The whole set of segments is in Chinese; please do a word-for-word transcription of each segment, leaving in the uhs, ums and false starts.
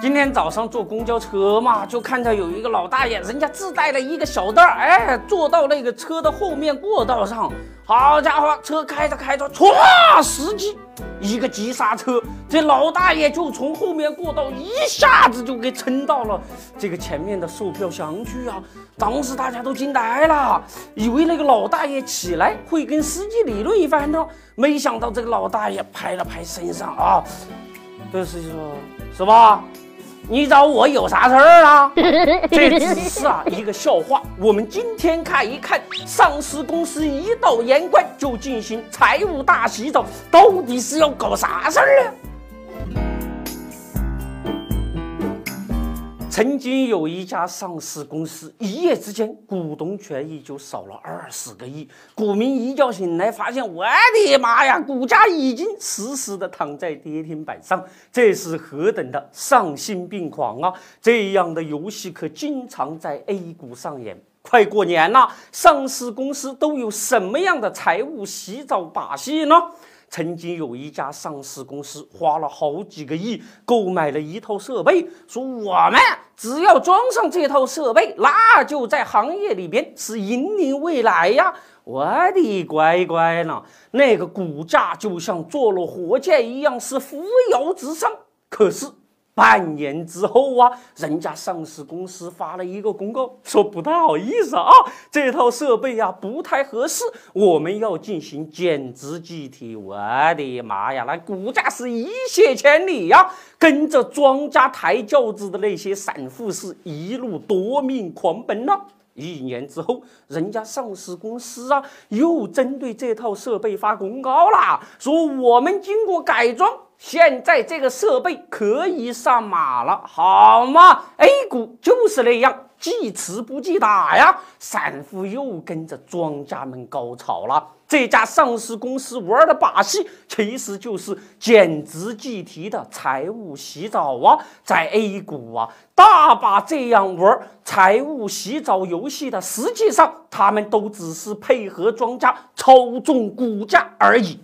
今天早上坐公交车嘛，就看到有一个老大爷，人家自带了一个小袋，哎，坐到那个车的后面过道上。好家伙，车开着开着，唰，司机一个急刹车，这老大爷就从后面过道一下子就给撑到了这个前面的售票箱去啊！当时大家都惊呆了，以为那个老大爷起来会跟司机理论一番呢，没想到这个老大爷拍了拍身上啊，对司机说：“是吧？你找我有啥事儿啊？”这只是啊一个笑话。我们今天看一看，上市公司一到年关就进行财务大洗澡，到底是要搞啥事儿呢？曾经有一家上市公司，一夜之间股东权益就少了二十个亿。股民一觉醒来，发现我的妈呀，股价已经死死的躺在跌停板上，这是何等的丧心病狂啊！这样的游戏可经常在 A 股上演。快过年了，上市公司都有什么样的财务洗澡把戏呢？曾经有一家上市公司花了好几个亿购买了一套设备，说我们只要装上这套设备，那就在行业里边是引领未来呀！我的乖乖呢，那个股价就像坐了火箭一样，是扶摇直上。可是半年之后啊，人家上市公司发了一个公告，说不太好意思啊，这套设备啊不太合适，我们要进行减值计提。我的妈呀，那股价是一泻千里呀、啊！跟着庄家抬轿子的那些散户是一路夺命狂奔啊！一年之后，人家上市公司啊又针对这套设备发公告啦，说我们经过改装，现在这个设备可以上马了，好吗 ？A 股就是那样，记迟不记打呀！散户又跟着庄家们高潮了。这家上市公司玩的把戏，其实就是减值计提的财务洗澡啊！在 A 股啊，大把这样玩财务洗澡游戏的，实际上他们都只是配合庄家操纵股价而已。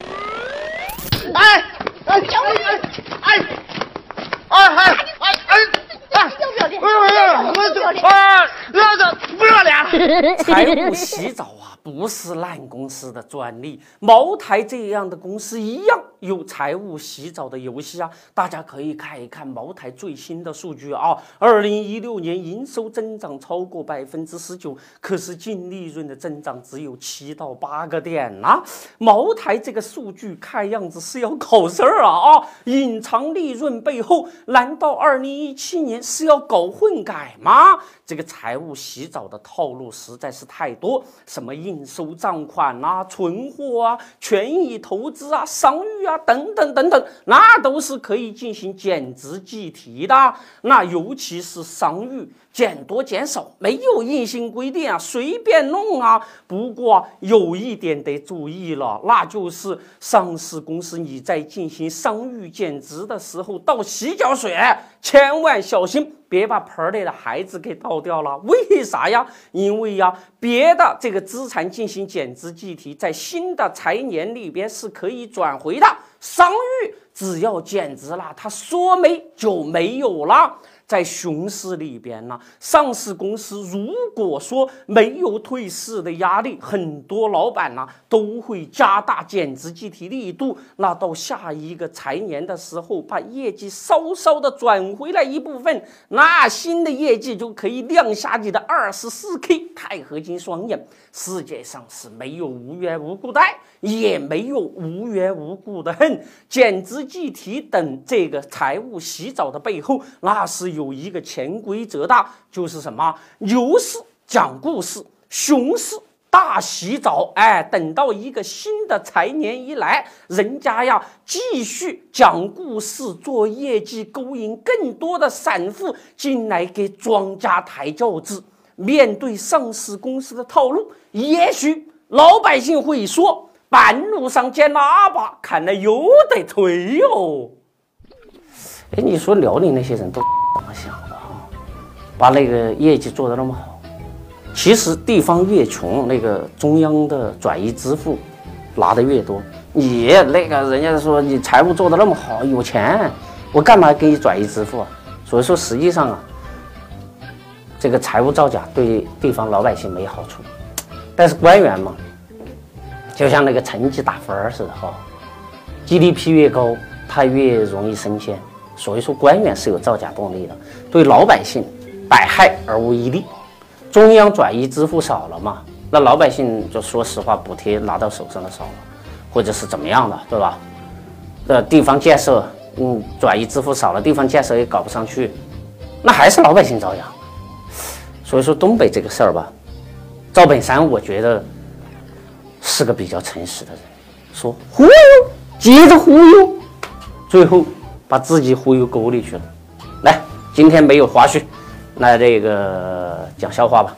哎哎哎哎哎哎哎！不要脸！财务洗澡啊，不是烂公司的专利，茅台这样的公司一样有财务洗澡的游戏啊！大家可以看一看茅台最新的数据啊，二零一六年营收增长超过百分之十九，可是净利润的增长只有七到八个点呐、啊。茅台这个数据看样子是要搞事儿啊啊！隐藏利润背后，难道二零一七年是要搞混改吗？这个财务洗澡的套路实在是太多，什么应收账款啊、存货啊、权益投资啊、商誉啊等等等等，那都是可以进行减值计提的。那尤其是商誉，减多减少没有硬性规定啊，随便弄啊。不过、啊、有一点得注意了，那就是上市公司你在进行商誉减值的时候倒洗脚水，千万小心。别把盆里的孩子给倒掉了，为啥呀？因为呀，别的这个资产进行减值计提，在新的财年里边是可以转回的。商誉只要减值了，它说没就没有了。在熊市里边呢，上市公司如果说没有退市的压力，很多老板呢都会加大减值计提力度，那到下一个财年的时候，把业绩稍稍的转回来一部分，那新的业绩就可以亮瞎你的二十四 K 钛合金双眼。世界上是没有无缘无故的爱，也没有无缘无故的恨。减值计提等这个财务洗澡的背后，那是有一个潜规则的，就是什么牛市讲故事，熊市大洗澡。哎，等到一个新的财年一来，人家呀继续讲故事做业绩，勾引更多的散户进来给庄家抬轿子。面对上市公司的套路，也许老百姓会说：“半路上捡喇叭，看来又得推哟。”哎，你说辽宁那些人都怎么想的啊？把那个业绩做得那么好，其实地方越穷，那个中央的转移支付拿的越多。你那个人家说你财务做的那么好，有钱，我干嘛给你转移支付啊？所以说实际上啊，这个财务造假对地方老百姓没好处。但是官员嘛，就像那个成绩打分似的哈、哦、，G D P 越高，他越容易升迁。所以说官员是有造假动力的，对老百姓百害而无一利。 中央转移支付少了嘛，那老百姓就说实话，补贴拿到手上的少了，或者是怎么样的，对吧？呃，地方建设，嗯，转移支付少了，地方建设也搞不上去，那还是老百姓造假。所以说东北这个事儿吧，赵本山我觉得是个比较诚实的人，说忽悠，接着忽悠，最后把自己忽悠沟里去了。来，今天没有花絮。 那这个讲笑话吧。